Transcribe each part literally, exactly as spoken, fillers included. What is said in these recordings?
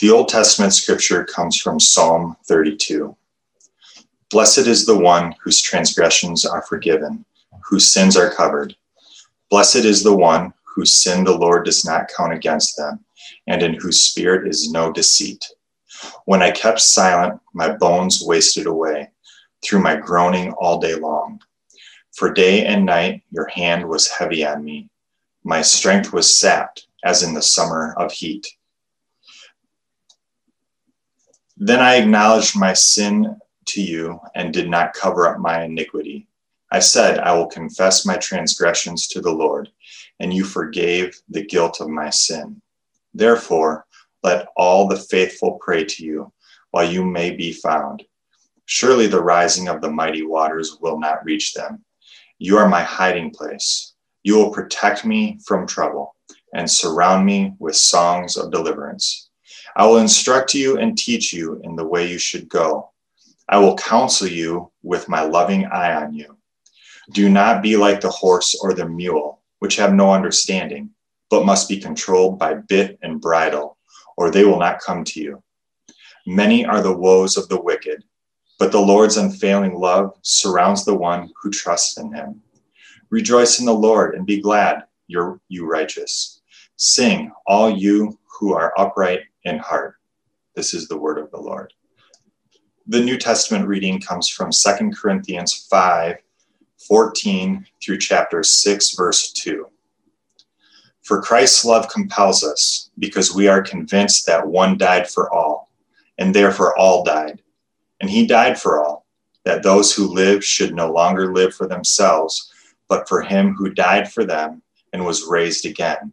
The Old Testament scripture comes from Psalm thirty-two. Blessed is the one whose transgressions are forgiven, whose sins are covered. Blessed is the one whose sin the Lord does not count against them, and in whose spirit is no deceit. When I kept silent, my bones wasted away through my groaning all day long. For day and night your hand was heavy on me. My strength was sapped as in the summer of heat. Then I acknowledged my sin to you and did not cover up my iniquity. I said, I will confess my transgressions to the Lord, and you forgave the guilt of my sin. Therefore, let all the faithful pray to you while you may be found. Surely the rising of the mighty waters will not reach them. You are my hiding place. You will protect me from trouble and surround me with songs of deliverance. I will instruct you and teach you in the way you should go. I will counsel you with my loving eye on you. Do not be like the horse or the mule, which have no understanding, but must be controlled by bit and bridle, or they will not come to you. Many are the woes of the wicked, but the Lord's unfailing love surrounds the one who trusts in him. Rejoice in the Lord and be glad, you righteous. Sing, all you who are upright in heart. This is the word of the Lord. The New Testament reading comes from Second Corinthians five, fourteen through chapter six, verse two. For Christ's love compels us, because we are convinced that one died for all, and therefore all died. And he died for all, that those who live should no longer live for themselves, but for him who died for them and was raised again.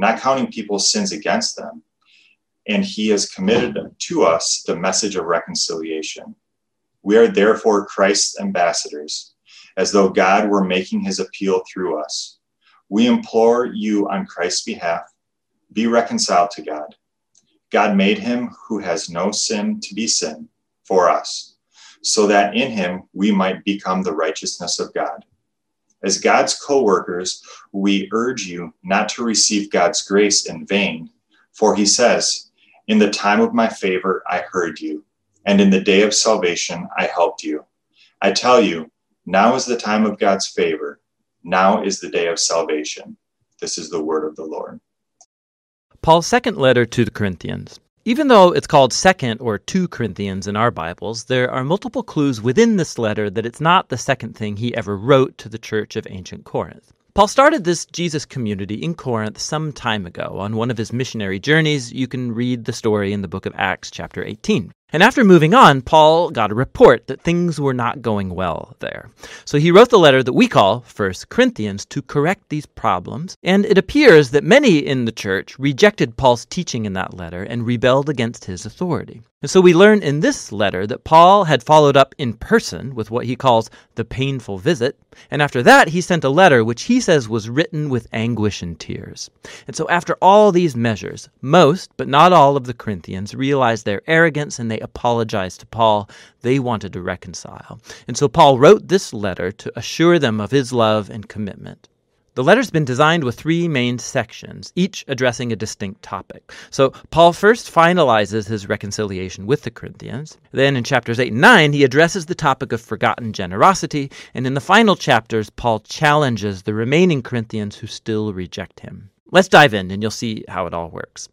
not counting people's sins against them, and he has committed to us the message of reconciliation. We are therefore Christ's ambassadors, as though God were making his appeal through us. We implore you on Christ's behalf, be reconciled to God. God made him who has no sin to be sin for us, so that in him we might become the righteousness of God. As God's co-workers, we urge you not to receive God's grace in vain, for he says, in the time of my favor, I heard you, and in the day of salvation, I helped you. I tell you, now is the time of God's favor. Now is the day of salvation. This is the word of the Lord. Paul's second letter to the Corinthians. Even though it's called Second or Two Corinthians in our Bibles, there are multiple clues within this letter that it's not the second thing he ever wrote to the church of ancient Corinth. Paul started this Jesus community in Corinth some time ago on one of his missionary journeys. You can read the story in the book of Acts, chapter eighteen. And after moving on, Paul got a report that things were not going well there. So he wrote the letter that we call First Corinthians to correct these problems, and it appears that many in the church rejected Paul's teaching in that letter and rebelled against his authority. And so we learn in this letter that Paul had followed up in person with what he calls the painful visit, and after that he sent a letter which he says was written with anguish and tears. And so after all these measures, most, but not all of the Corinthians realized their arrogance and they apologized to Paul. They wanted to reconcile. And so Paul wrote this letter to assure them of his love and commitment. The letter's been designed with three main sections, each addressing a distinct topic. So Paul first finalizes his reconciliation with the Corinthians. Then in chapters eight and nine, he addresses the topic of forgotten generosity. And in the final chapters, Paul challenges the remaining Corinthians who still reject him. Let's dive in and you'll see how it all works.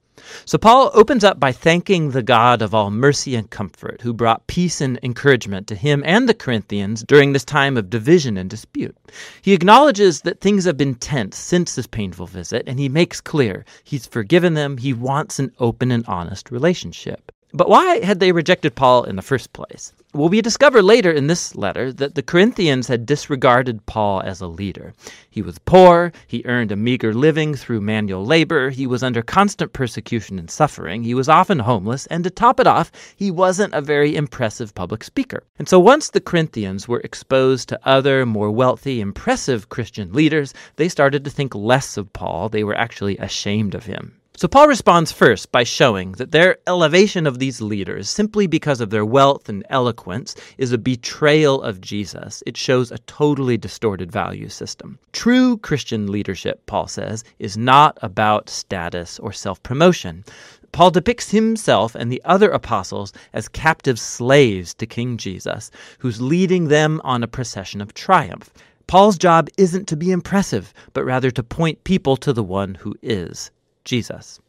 So Paul opens up by thanking the God of all mercy and comfort, who brought peace and encouragement to him and the Corinthians during this time of division and dispute. He acknowledges that things have been tense since this painful visit, and he makes clear he's forgiven them, he wants an open and honest relationship. But why had they rejected Paul in the first place? Well, we discover later in this letter that the Corinthians had disregarded Paul as a leader. He was poor, he earned a meager living through manual labor, he was under constant persecution and suffering, he was often homeless, and to top it off, he wasn't a very impressive public speaker. And so once the Corinthians were exposed to other, more wealthy, impressive Christian leaders, they started to think less of Paul. They were actually ashamed of him. So Paul responds first by showing that their elevation of these leaders, simply because of their wealth and eloquence, is a betrayal of Jesus. It shows a totally distorted value system. True Christian leadership, Paul says, is not about status or self-promotion. Paul depicts himself and the other apostles as captive slaves to King Jesus, who's leading them on a procession of triumph. Paul's job isn't to be impressive, but rather to point people to the one who is, Jesus.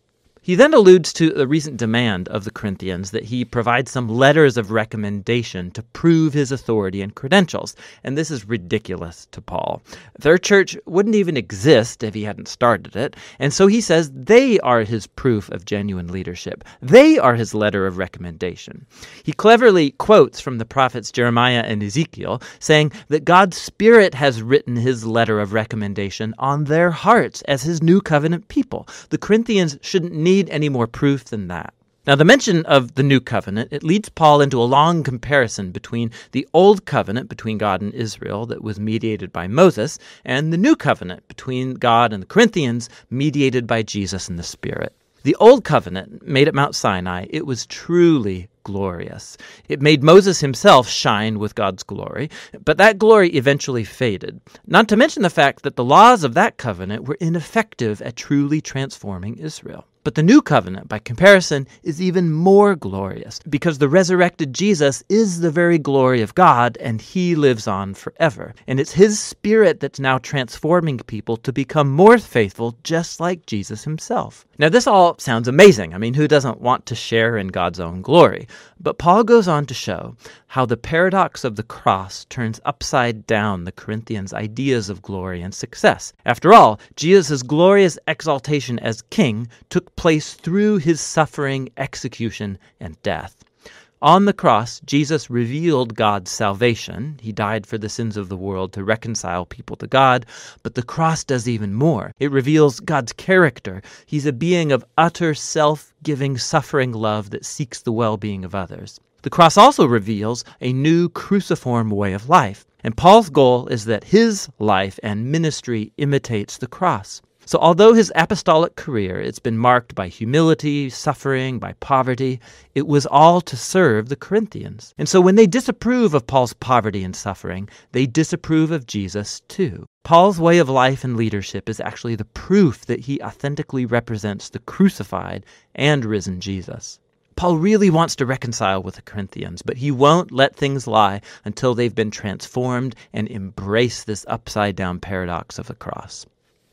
He then alludes to the recent demand of the Corinthians that he provide some letters of recommendation to prove his authority and credentials, and this is ridiculous to Paul. Their church wouldn't even exist if he hadn't started it, and so he says they are his proof of genuine leadership. They are his letter of recommendation. He cleverly quotes from the prophets Jeremiah and Ezekiel, saying that God's Spirit has written his letter of recommendation on their hearts as his new covenant people. The Corinthians shouldn't need Need any more proof than that. Now, the mention of the new covenant, it leads Paul into a long comparison between the old covenant between God and Israel that was mediated by Moses and the new covenant between God and the Corinthians mediated by Jesus and the Spirit. The old covenant made at Mount Sinai, it was truly glorious. It made Moses himself shine with God's glory, but that glory eventually faded, not to mention the fact that the laws of that covenant were ineffective at truly transforming Israel. But the new covenant, by comparison, is even more glorious because the resurrected Jesus is the very glory of God and he lives on forever. And it's his Spirit that's now transforming people to become more faithful, just like Jesus himself. Now, this all sounds amazing. I mean, who doesn't want to share in God's own glory? But Paul goes on to show how the paradox of the cross turns upside down the Corinthians' ideas of glory and success. After all, Jesus' glorious exaltation as king took place through his suffering, execution, and death. On the cross, Jesus revealed God's salvation. He died for the sins of the world to reconcile people to God, but the cross does even more. It reveals God's character. He's a being of utter self-giving, suffering love that seeks the well-being of others. The cross also reveals a new cruciform way of life, and Paul's goal is that his life and ministry imitates the cross. So although his apostolic career, it's been marked by humility, suffering, by poverty, it was all to serve the Corinthians. And so when they disapprove of Paul's poverty and suffering, they disapprove of Jesus too. Paul's way of life and leadership is actually the proof that he authentically represents the crucified and risen Jesus. Paul really wants to reconcile with the Corinthians, but he won't let things lie until they've been transformed and embrace this upside-down paradox of the cross.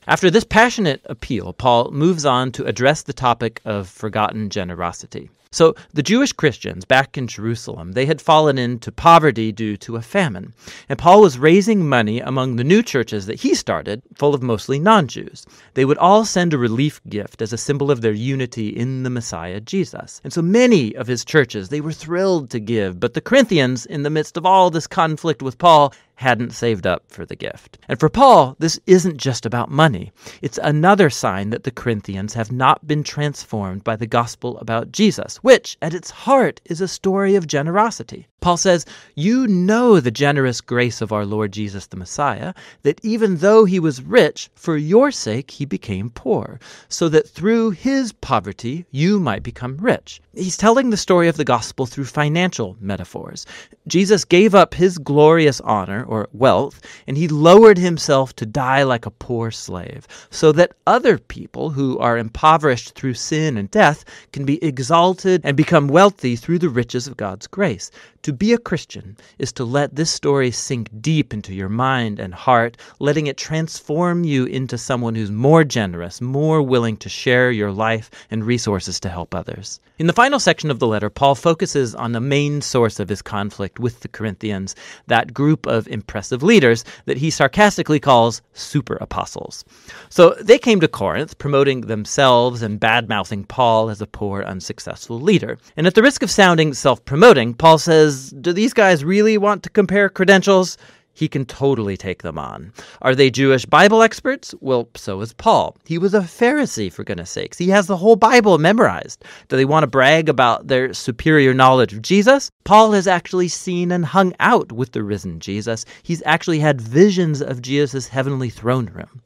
After this passionate appeal, Paul moves on to address the topic of forgotten generosity. So the Jewish Christians back in Jerusalem, they had fallen into poverty due to a famine. And Paul was raising money among the new churches that he started, full of mostly non-Jews. They would all send a relief gift as a symbol of their unity in the Messiah Jesus. And so many of his churches, they were thrilled to give, but the Corinthians, in the midst of all this conflict with Paul, hadn't saved up for the gift. And for Paul, this isn't just about money. It's another sign that the Corinthians have not been transformed by the gospel about Jesus, which, at its heart, is a story of generosity. Paul says, "You know the generous grace of our Lord Jesus the Messiah, that even though he was rich, for your sake he became poor, so that through his poverty you might become rich." He's telling the story of the gospel through financial metaphors. Jesus gave up his glorious honor, or wealth, and he lowered himself to die like a poor slave, so that other people who are impoverished through sin and death can be exalted and become wealthy through the riches of God's grace. To To be a Christian is to let this story sink deep into your mind and heart, letting it transform you into someone who's more generous, more willing to share your life and resources to help others. In the final section of the letter, Paul focuses on the main source of his conflict with the Corinthians, that group of impressive leaders that he sarcastically calls super apostles. So they came to Corinth, promoting themselves and bad-mouthing Paul as a poor, unsuccessful leader. And at the risk of sounding self-promoting, Paul says, do these guys really want to compare credentials? He can totally take them on. Are they Jewish Bible experts? Well, so is Paul. He was a Pharisee, for goodness sakes. He has the whole Bible memorized. Do they want to brag about their superior knowledge of Jesus? Paul has actually seen and hung out with the risen Jesus. He's actually had visions of Jesus' heavenly throne room.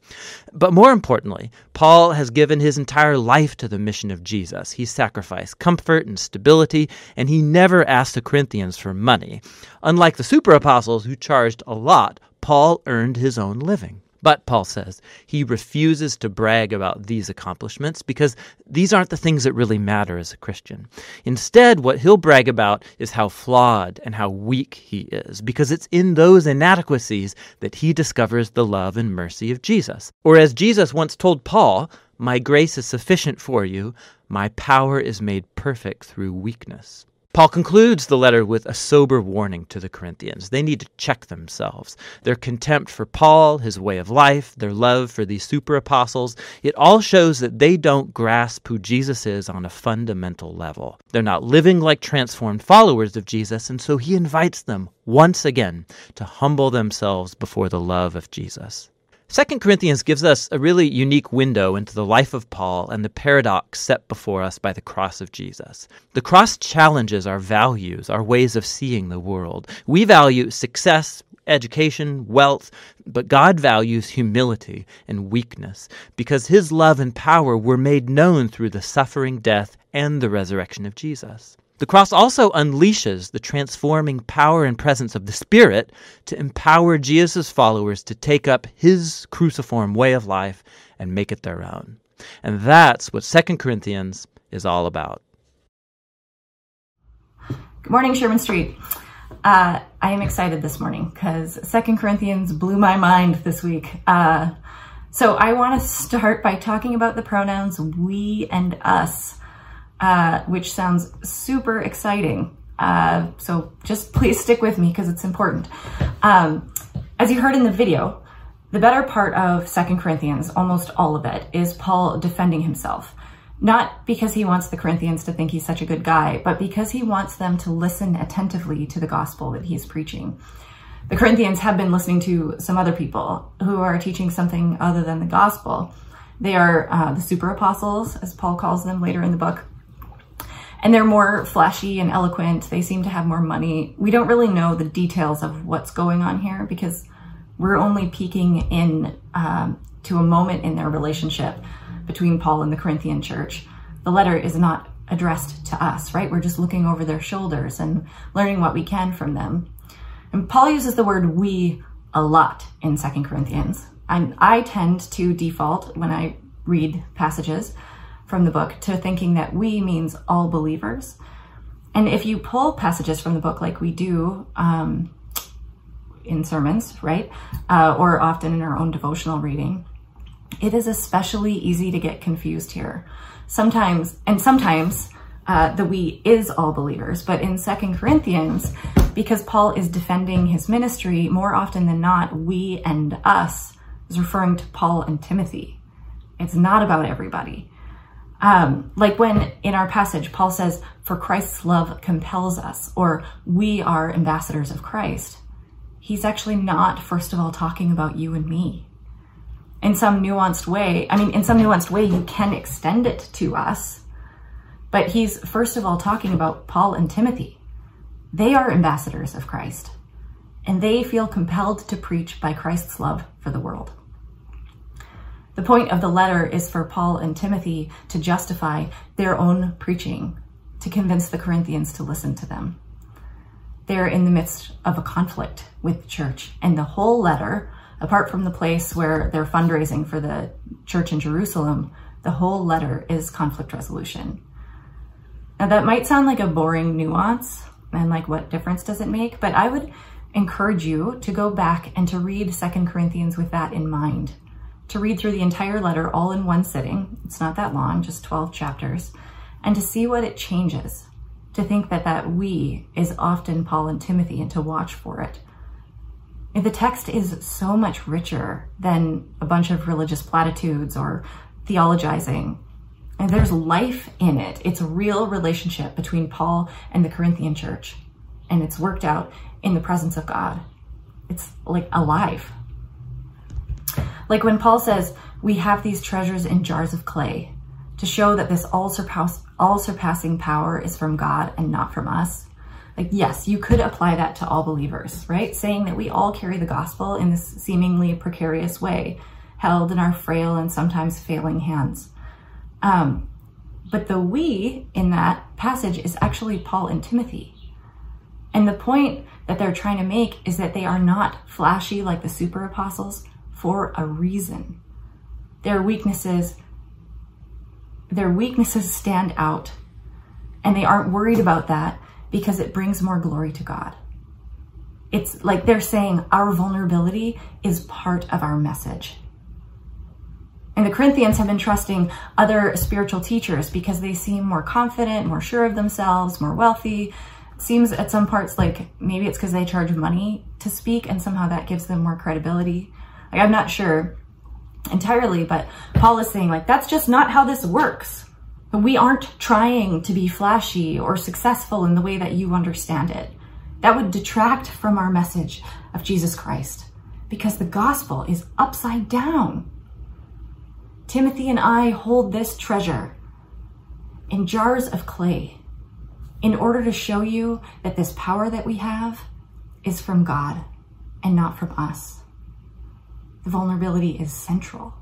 But more importantly, Paul has given his entire life to the mission of Jesus. He sacrificed comfort and stability, and he never asked the Corinthians for money. Unlike the super apostles who charged a lot, Paul earned his own living. But, Paul says, he refuses to brag about these accomplishments because these aren't the things that really matter as a Christian. Instead, what he'll brag about is how flawed and how weak he is, because it's in those inadequacies that he discovers the love and mercy of Jesus. Or as Jesus once told Paul, "My grace is sufficient for you. My power is made perfect through weakness." Paul concludes the letter with a sober warning to the Corinthians. They need to check themselves. Their contempt for Paul, his way of life, their love for these super apostles, it all shows that they don't grasp who Jesus is on a fundamental level. They're not living like transformed followers of Jesus, and so he invites them once again to humble themselves before the love of Jesus. Second Corinthians gives us a really unique window into the life of Paul and the paradox set before us by the cross of Jesus. The cross challenges our values, our ways of seeing the world. We value success, education, wealth, but God values humility and weakness, because his love and power were made known through the suffering, death, and the resurrection of Jesus. The cross also unleashes the transforming power and presence of the Spirit to empower Jesus' followers to take up his cruciform way of life and make it their own. And that's what Second Corinthians is all about. Good morning, Sherman Street. Uh, I am excited this morning because Second Corinthians blew my mind this week. Uh, so I want to start by talking about the pronouns we and us. Uh, which sounds super exciting. Uh, so just please stick with me because it's important. Um, as you heard in the video, the better part of Second Corinthians, almost all of it, is Paul defending himself. Not because he wants the Corinthians to think he's such a good guy, but because he wants them to listen attentively to the gospel that he's preaching. The Corinthians have been listening to some other people who are teaching something other than the gospel. They are uh, the super apostles, as Paul calls them later in the book. And they're more flashy and eloquent. They seem to have more money. We don't really know the details of what's going on here because we're only peeking in um, to a moment in their relationship between Paul and the Corinthian church. The letter is not addressed to us, right? We're just looking over their shoulders and learning what we can from them. And Paul uses the word we a lot in Second Corinthians. And I tend to default when I read passages from the book to thinking that we means all believers. And if you pull passages from the book like we do um, in sermons, right, uh, or often in our own devotional reading, it is especially easy to get confused here. Sometimes, and sometimes uh, the we is all believers, but in Second Corinthians, because Paul is defending his ministry, more often than not, we and us is referring to Paul and Timothy. It's not about everybody. Um, like when in our passage, Paul says, "For Christ's love compels us," or "we are ambassadors of Christ." He's actually not, first of all, talking about you and me. In some nuanced way, I mean, in some nuanced way, you can extend it to us, but he's first of all talking about Paul and Timothy. They are ambassadors of Christ, and they feel compelled to preach by Christ's love for the world. The point of the letter is for Paul and Timothy to justify their own preaching, to convince the Corinthians to listen to them. They're in the midst of a conflict with the church, and the whole letter, apart from the place where they're fundraising for the church in Jerusalem, the whole letter is conflict resolution. Now that might sound like a boring nuance, and like what difference does it make? But I would encourage you to go back and to read Second Corinthians with that in mind, to read through the entire letter all in one sitting. It's not that long, just twelve chapters, and to see what it changes, to think that that we is often Paul and Timothy and to watch for it. The text is so much richer than a bunch of religious platitudes or theologizing. And there's life in it. It's a real relationship between Paul and the Corinthian church. And it's worked out in the presence of God. It's like alive. Like when Paul says, we have these treasures in jars of clay to show that this all surpass, all surpassing power is from God and not from us. Like, yes, you could apply that to all believers, right? Saying that we all carry the gospel in this seemingly precarious way, held in our frail and sometimes failing hands. Um, but the we in that passage is actually Paul and Timothy. And the point that they're trying to make is that they are not flashy like the super apostles for a reason. Their weaknesses, their weaknesses stand out, and they aren't worried about that because it brings more glory to God. It's like they're saying our vulnerability is part of our message. And the Corinthians have been trusting other spiritual teachers because they seem more confident, more sure of themselves, more wealthy. It seems at some parts like maybe it's because they charge money to speak and somehow that gives them more credibility. Like, I'm not sure entirely, but Paul is saying like, that's just not how this works. We aren't trying to be flashy or successful in the way that you understand it. That would detract from our message of Jesus Christ, because the gospel is upside down. Timothy and I hold this treasure in jars of clay in order to show you that this power that we have is from God and not from us. The vulnerability is central.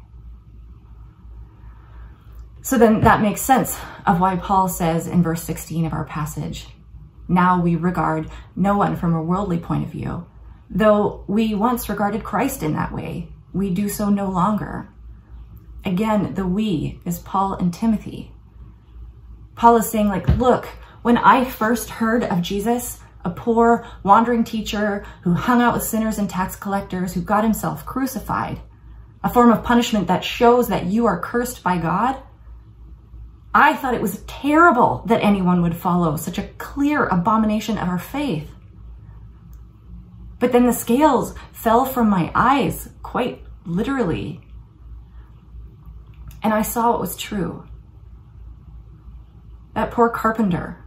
So then that makes sense of why Paul says in verse sixteen of our passage, now we regard no one from a worldly point of view. Though we once regarded Christ in that way, we do so no longer. Again, the we is Paul and Timothy. Paul is saying like, look, when I first heard of Jesus, a poor wandering teacher who hung out with sinners and tax collectors, who got himself crucified, a form of punishment that shows that you are cursed by God, I thought it was terrible that anyone would follow such a clear abomination of our faith. But then the scales fell from my eyes, quite literally. And I saw what was true. That poor carpenter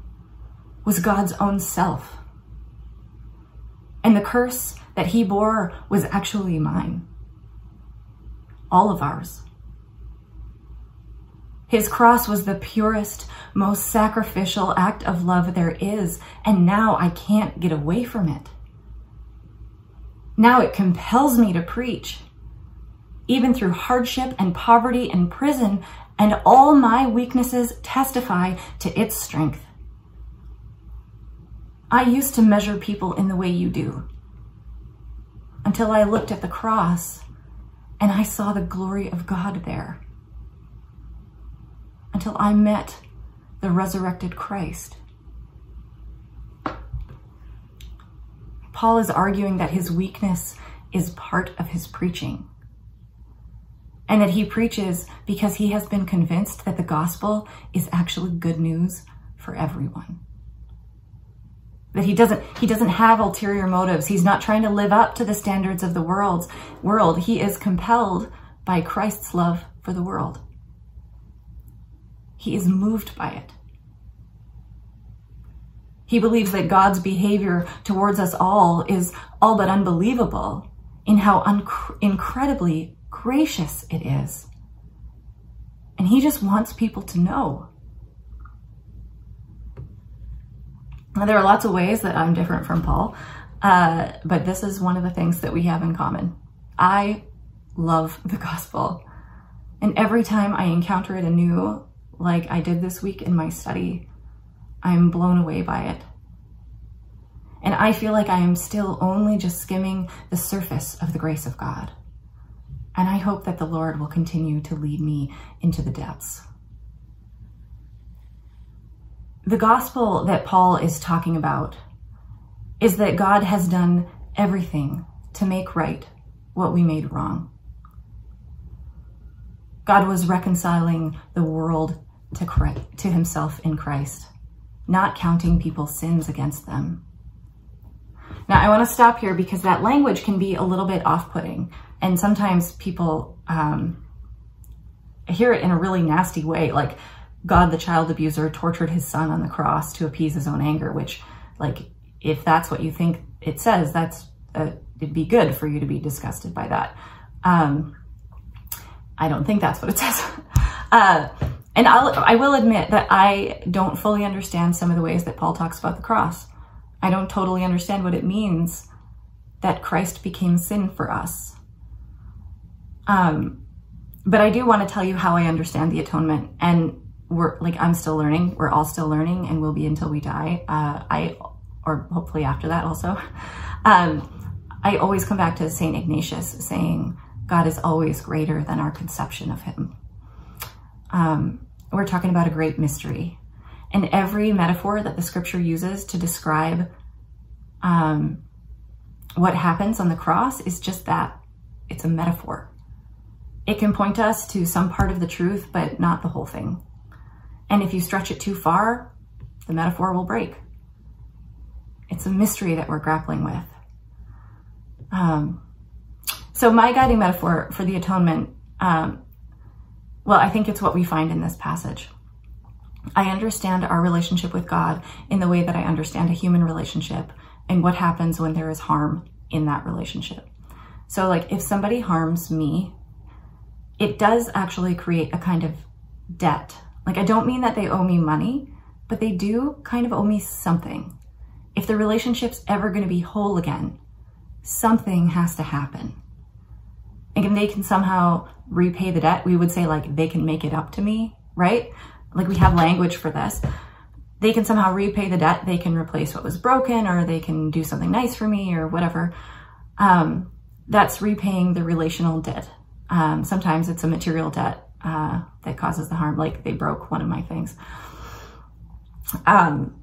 was God's own self. And the curse that he bore was actually mine. All of ours. His cross was the purest, most sacrificial act of love there is, and now I can't get away from it. Now it compels me to preach, even through hardship and poverty and prison, and all my weaknesses testify to its strength. I used to measure people in the way you do, until I looked at the cross and I saw the glory of God there. Until I met the resurrected Christ. Paul is arguing that his weakness is part of his preaching, and that he preaches because he has been convinced that the gospel is actually good news for everyone. That he doesn't, he doesn't have ulterior motives. He's not trying to live up to the standards of the world. world. He is compelled by Christ's love for the world. He is moved by it. He believes that God's behavior towards us all is all but unbelievable in how unc- incredibly gracious it is. And he just wants people to know. Now, there are lots of ways that I'm different from Paul, uh, but this is one of the things that we have in common. I love the gospel. And every time I encounter it anew, like I did this week in my study, I'm blown away by it. And I feel like I am still only just skimming the surface of the grace of God. And I hope that the Lord will continue to lead me into the depths. The gospel that Paul is talking about is that God has done everything to make right what we made wrong. God was reconciling the world to Christ, to himself in Christ, not counting people's sins against them. Now, I want to stop here because that language can be a little bit off-putting, and sometimes people um, hear it in a really nasty way, like God, the child abuser, tortured his son on the cross to appease his own anger, which, like, if that's what you think it says, that's a, it'd be good for you to be disgusted by that. Um, I don't think that's what it says. uh, and I'll, I will admit that I don't fully understand some of the ways that Paul talks about the cross. I don't totally understand what it means that Christ became sin for us. Um, but I do want to tell you how I understand the atonement, and we're like, I'm still learning. We're all still learning, and will be until we die. Uh, I, or hopefully after that also. Um, I always come back to Saint Ignatius saying, God is always greater than our conception of him. Um, we're talking about a great mystery. And every metaphor that the scripture uses to describe um, what happens on the cross is just that. It's a metaphor. It can point us to some part of the truth, but not the whole thing. And if you stretch it too far, the metaphor will break. It's a mystery that we're grappling with. Um, so my guiding metaphor for the atonement, um, well, I think it's what we find in this passage. I understand our relationship with God in the way that I understand a human relationship and what happens when there is harm in that relationship. So, like, if somebody harms me, it does actually create a kind of debt. Like, I don't mean that they owe me money, but they do kind of owe me something. If the relationship's ever going to be whole again, something has to happen. Like, if they can somehow repay the debt, we would say, like, they can make it up to me, right? Like, we have language for this. They can somehow repay the debt. They can replace what was broken, or they can do something nice for me, or whatever. Um, that's repaying the relational debt. Um, sometimes it's a material debt uh, that causes the harm, like they broke one of my things. Um,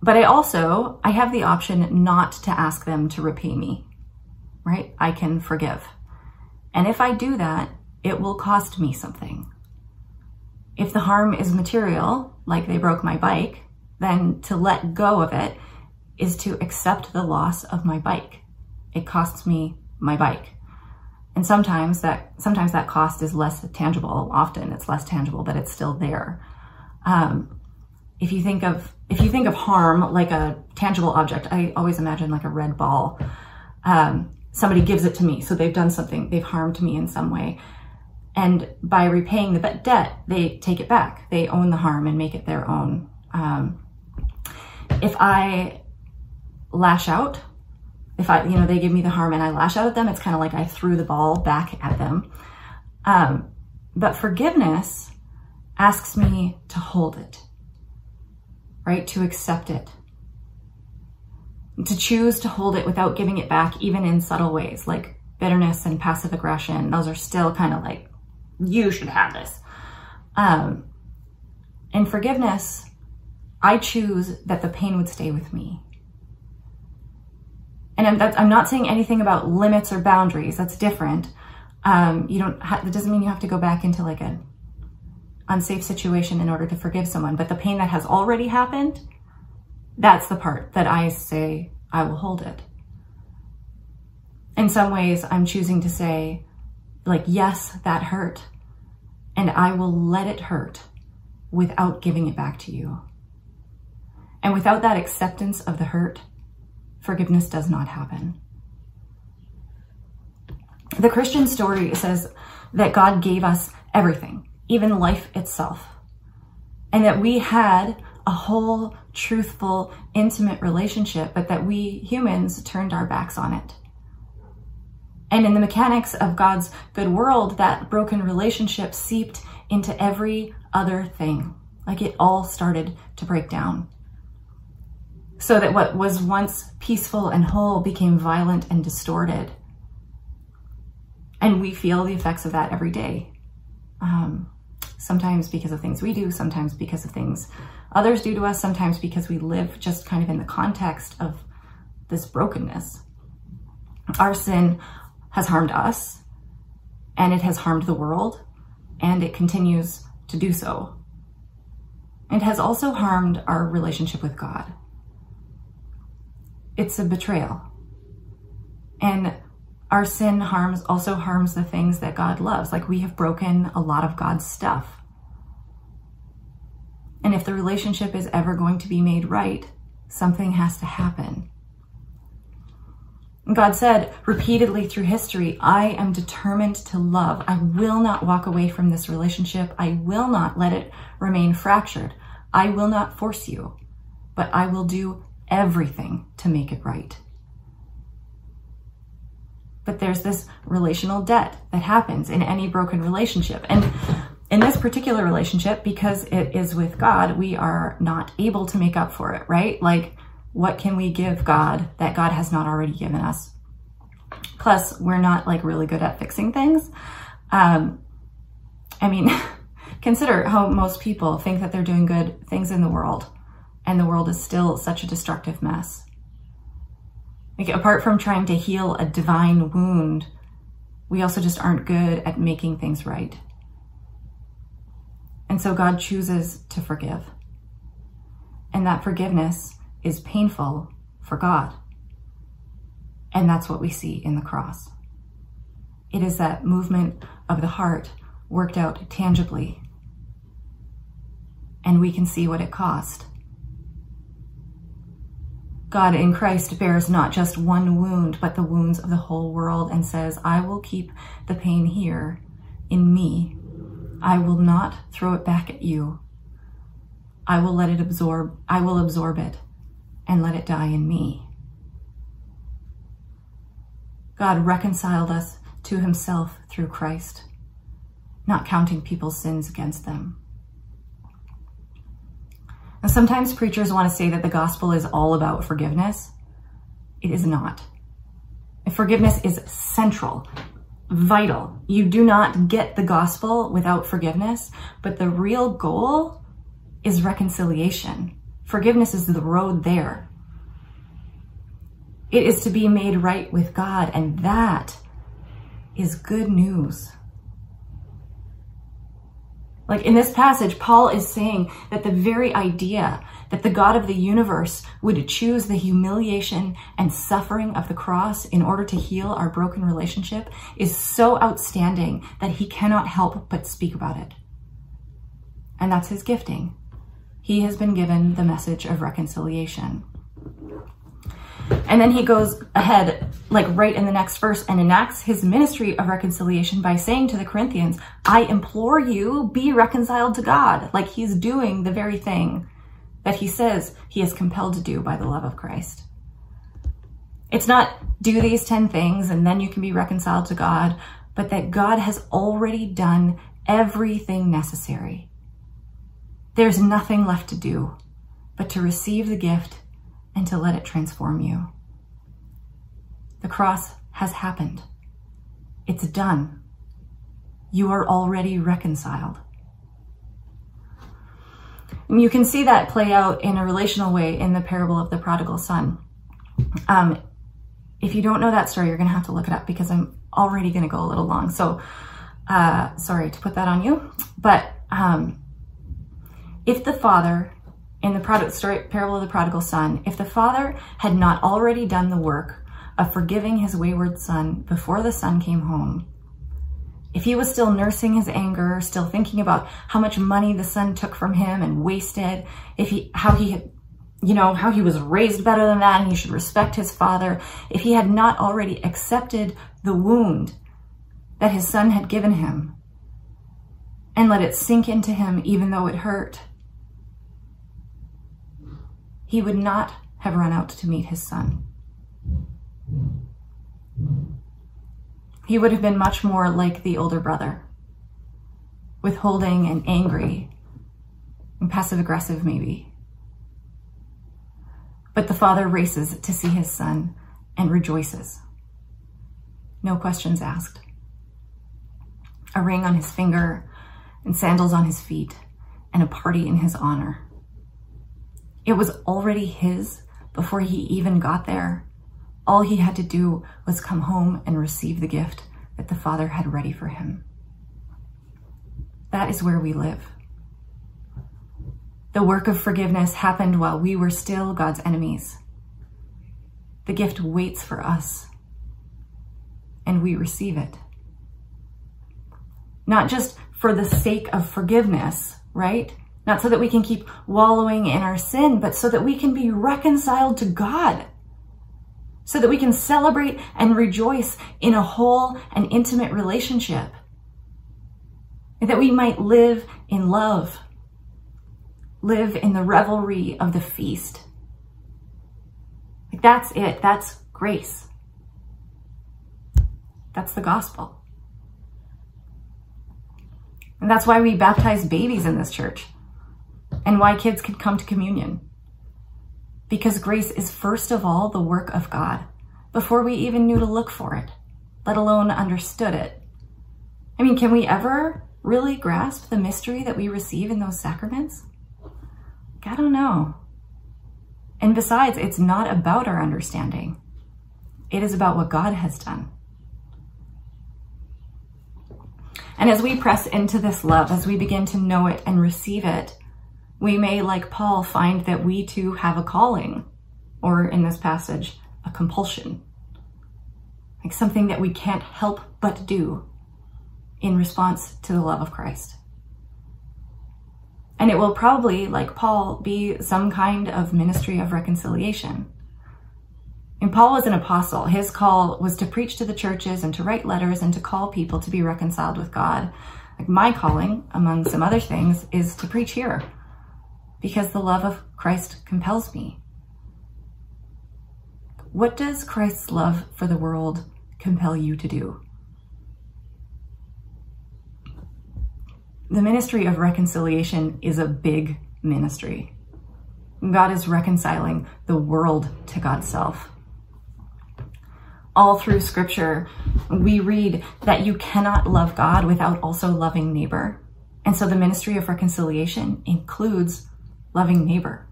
but I also, I have the option not to ask them to repay me, right? I can forgive. And if I do that, it will cost me something. If the harm is material, like they broke my bike, then to let go of it is to accept the loss of my bike. It costs me my bike. And sometimes that sometimes that cost is less tangible. Often it's less tangible, but it's still there. Um, if you think of if you think of harm like a tangible object, I always imagine like a red ball. Um, somebody gives it to me, so they've done something, they've harmed me in some way. And by repaying the debt, they take it back. They own the harm and make it their own. Um, if I lash out, if I, you know, they give me the harm and I lash out at them, it's kind of like I threw the ball back at them. Um, but forgiveness asks me to hold it, right? To accept it, to choose to hold it without giving it back, even in subtle ways, like bitterness and passive aggression. Those are still kind of like, you should have this. Um, and forgiveness, I choose that the pain would stay with me. And I'm, that's, I'm not saying anything about limits or boundaries. That's different. Um, you don't. Ha- that doesn't mean you have to go back into like an unsafe situation in order to forgive someone. But the pain that has already happened, that's the part that I say I will hold it. In some ways, I'm choosing to say, like, yes, that hurt, and I will let it hurt without giving it back to you. And without that acceptance of the hurt, forgiveness does not happen. The Christian story says that God gave us everything, even life itself, and that we had a whole, truthful, intimate relationship, but that we humans turned our backs on it. And in the mechanics of God's good world, that broken relationship seeped into every other thing. Like, it all started to break down. So that what was once peaceful and whole became violent and distorted. And we feel the effects of that every day. Um, sometimes because of things we do, sometimes because of things others do to us, sometimes because we live just kind of in the context of this brokenness. Our sin has harmed us, and it has harmed the world, and it continues to do so. It has also harmed our relationship with God. It's a betrayal. And our sin harms also harms the things that God loves. Like, we have broken a lot of God's stuff. And if the relationship is ever going to be made right, something has to happen. God said repeatedly through history, I am determined to love. I will not walk away from this relationship. I will not let it remain fractured. I will not force you, but I will do everything to make it right. But there's this relational debt that happens in any broken relationship. And in this particular relationship, because it is with God, we are not able to make up for it, right? Like, what can we give God that God has not already given us? Plus, we're not like really good at fixing things. Um, I mean, consider how most people think that they're doing good things in the world, and the world is still such a destructive mess. Like, apart from trying to heal a divine wound, we also just aren't good at making things right. And so God chooses to forgive. And that forgiveness is painful for God. And that's what we see in the cross. It is that movement of the heart worked out tangibly. And we can see what it cost. God in Christ bears not just one wound, but the wounds of the whole world, and says, I will keep the pain here in me. I will not throw it back at you. I will let it absorb, I will absorb it and let it die in me. God reconciled us to himself through Christ, not counting people's sins against them. And sometimes preachers want to say that the gospel is all about forgiveness. It is not. Forgiveness is central, vital. You do not get the gospel without forgiveness, but the real goal is reconciliation. Forgiveness is the road there. It is to be made right with God, and that is good news. Like, in this passage, Paul is saying that the very idea that the God of the universe would choose the humiliation and suffering of the cross in order to heal our broken relationship is so outstanding that he cannot help but speak about it. And that's his gifting. He has been given the message of reconciliation. And then he goes ahead, like right in the next verse, and enacts his ministry of reconciliation by saying to the Corinthians, I implore you, be reconciled to God. Like, he's doing the very thing that he says he is compelled to do by the love of Christ. It's not do these ten things and then you can be reconciled to God, but that God has already done everything necessary. There's nothing left to do but to receive the gift and to let it transform you. The cross has happened. It's done. You are already reconciled. And you can see that play out in a relational way in the parable of the prodigal son. Um, if you don't know that story, you're going to have to look it up, because I'm already going to go a little long. So uh, sorry to put that on you. But um, if the father... In the prod- story, parable of the prodigal son, if the father had not already done the work of forgiving his wayward son before the son came home, if he was still nursing his anger, still thinking about how much money the son took from him and wasted, if he, how he had, you know, how he was raised better than that and he should respect his father, if he had not already accepted the wound that his son had given him and let it sink into him even though it hurt, he would not have run out to meet his son. He would have been much more like the older brother, withholding and angry and passive-aggressive maybe. But the father races to see his son and rejoices. No questions asked. A ring on his finger and sandals on his feet and a party in his honor. It was already his before he even got there All he had to do was come home and receive the gift that the Father had ready for him. That is where we live. The work of forgiveness happened while we were still God's enemies. The gift waits for us, and we receive it. Not just for the sake of forgiveness, right? Not so that we can keep wallowing in our sin, but so that we can be reconciled to God. So that we can celebrate and rejoice in a whole and intimate relationship. And that we might live in love. Live in the revelry of the feast. Like, that's it. That's grace. That's the gospel. And that's why we baptize babies in this church. And why kids can come to communion. Because grace is first of all the work of God, before we even knew to look for it, let alone understood it. I mean, can we ever really grasp the mystery that we receive in those sacraments? I don't know. And besides, it's not about our understanding. It is about what God has done. And as we press into this love, as we begin to know it and receive it, we may, like Paul, find that we too have a calling, or in this passage, a compulsion. Like something that we can't help but do in response to the love of Christ. And it will probably, like Paul, be some kind of ministry of reconciliation. And Paul was an apostle. His call was to preach to the churches and to write letters and to call people to be reconciled with God. Like, my calling, among some other things, is to preach here. Because the love of Christ compels me. What does Christ's love for the world compel you to do? The ministry of reconciliation is a big ministry. God is reconciling the world to God's self. All through Scripture, we read that you cannot love God without also loving neighbor. And so the ministry of reconciliation includes loving neighbor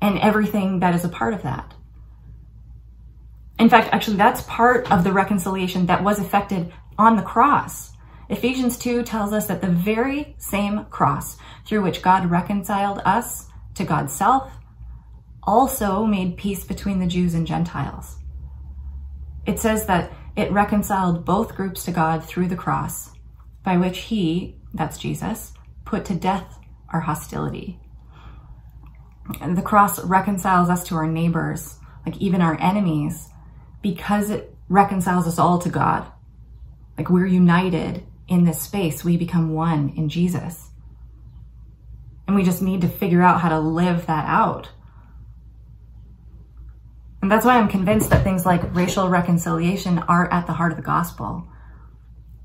and everything that is a part of that. In fact, actually, that's part of the reconciliation that was effected on the cross. Ephesians two tells us that the very same cross through which God reconciled us to God's self also made peace between the Jews and Gentiles. It says that it reconciled both groups to God through the cross, by which he, that's Jesus, put to death our hostility. And the cross reconciles us to our neighbors, like even our enemies, because it reconciles us all to God. Like, we're united in this space. We become one in Jesus. And we just need to figure out how to live that out. And that's why I'm convinced that things like racial reconciliation are at the heart of the gospel,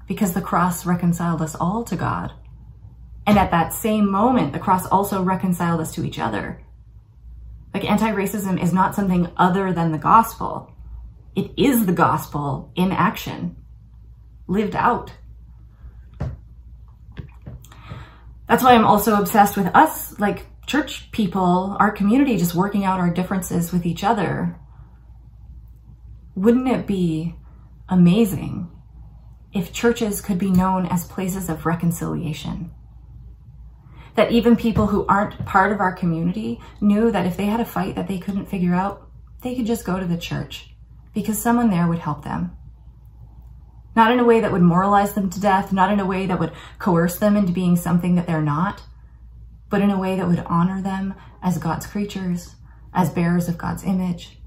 because the cross reconciled us all to God. And at that same moment, the cross also reconciled us to each other. Like, anti-racism is not something other than the gospel. It is the gospel in action, lived out. That's why I'm also obsessed with us, like church people, our community, just working out our differences with each other. Wouldn't it be amazing if churches could be known as places of reconciliation? That even people who aren't part of our community knew that if they had a fight that they couldn't figure out, they could just go to the church because someone there would help them. Not in a way that would moralize them to death, not in a way that would coerce them into being something that they're not, but in a way that would honor them as God's creatures, as bearers of God's image,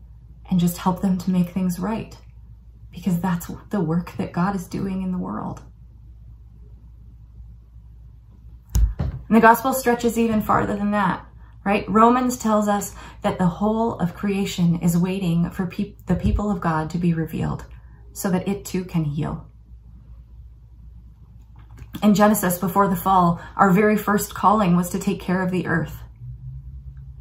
and just help them to make things right, because that's the work that God is doing in the world. And the gospel stretches even farther than that, right? Romans tells us that the whole of creation is waiting for pe- the people of God to be revealed so that it too can heal. In Genesis, before the fall, our very first calling was to take care of the earth.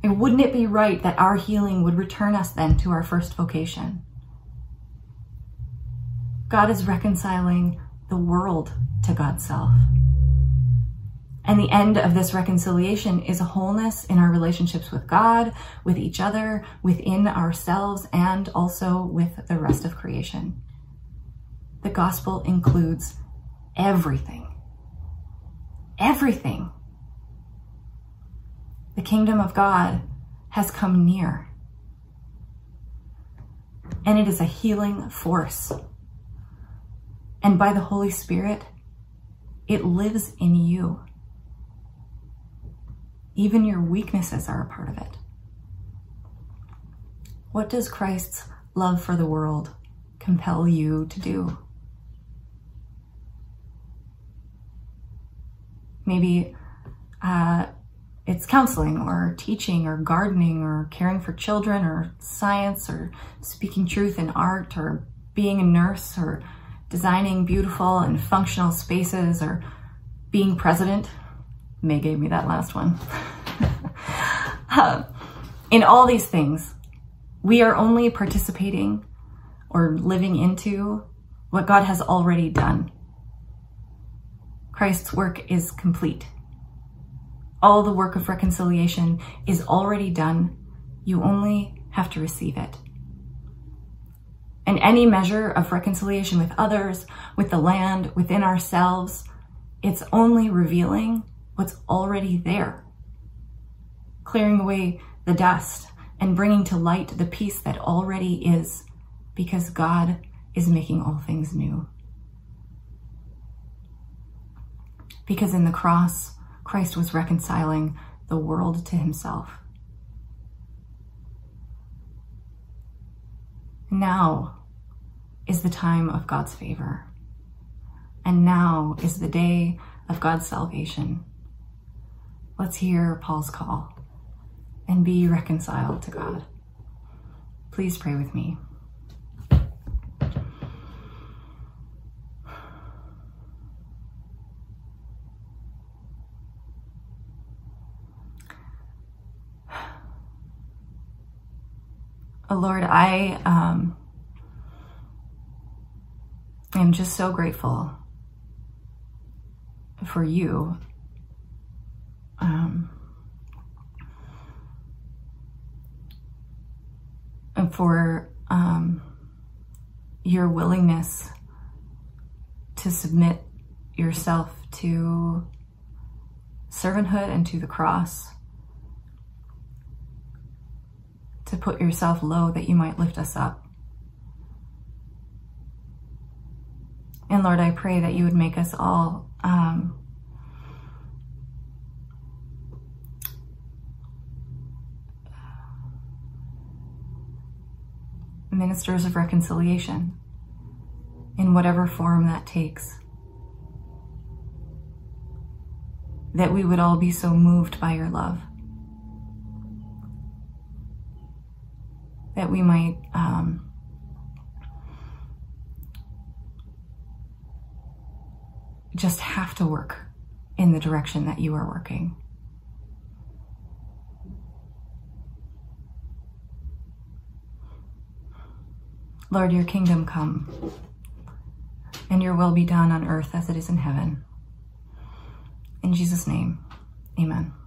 And wouldn't it be right that our healing would return us then to our first vocation? God is reconciling the world to God's self. And the end of this reconciliation is a wholeness in our relationships with God, with each other, within ourselves, and also with the rest of creation. The gospel includes everything. Everything. The kingdom of God has come near. And it is a healing force. And by the Holy Spirit, it lives in you. Even your weaknesses are a part of it. What does Christ's love for the world compel you to do? Maybe uh, it's counseling or teaching or gardening or caring for children or science or speaking truth in art or being a nurse or designing beautiful and functional spaces or being president. May gave me that last one. uh, in all these things, we are only participating or living into what God has already done. Christ's work is complete. All the work of reconciliation is already done. You only have to receive it. And any measure of reconciliation with others, with the land, within ourselves, it's only revealing what's already there, clearing away the dust and bringing to light the peace that already is, because God is making all things new. Because in the cross, Christ was reconciling the world to himself. Now is the time of God's favor, and now is the day of God's salvation. Let's hear Paul's call and be reconciled to God. Please pray with me. Oh Lord, I um, am just so grateful for you. Um, and for um, your willingness to submit yourself to servanthood and to the cross, to put yourself low that you might lift us up. And Lord, I pray that you would make us all um, ministers of reconciliation in whatever form that takes. That we would all be so moved by your love that we might um, just have to work in the direction that you are working. Lord, your kingdom come, and your will be done on earth as it is in heaven. In Jesus' name, amen.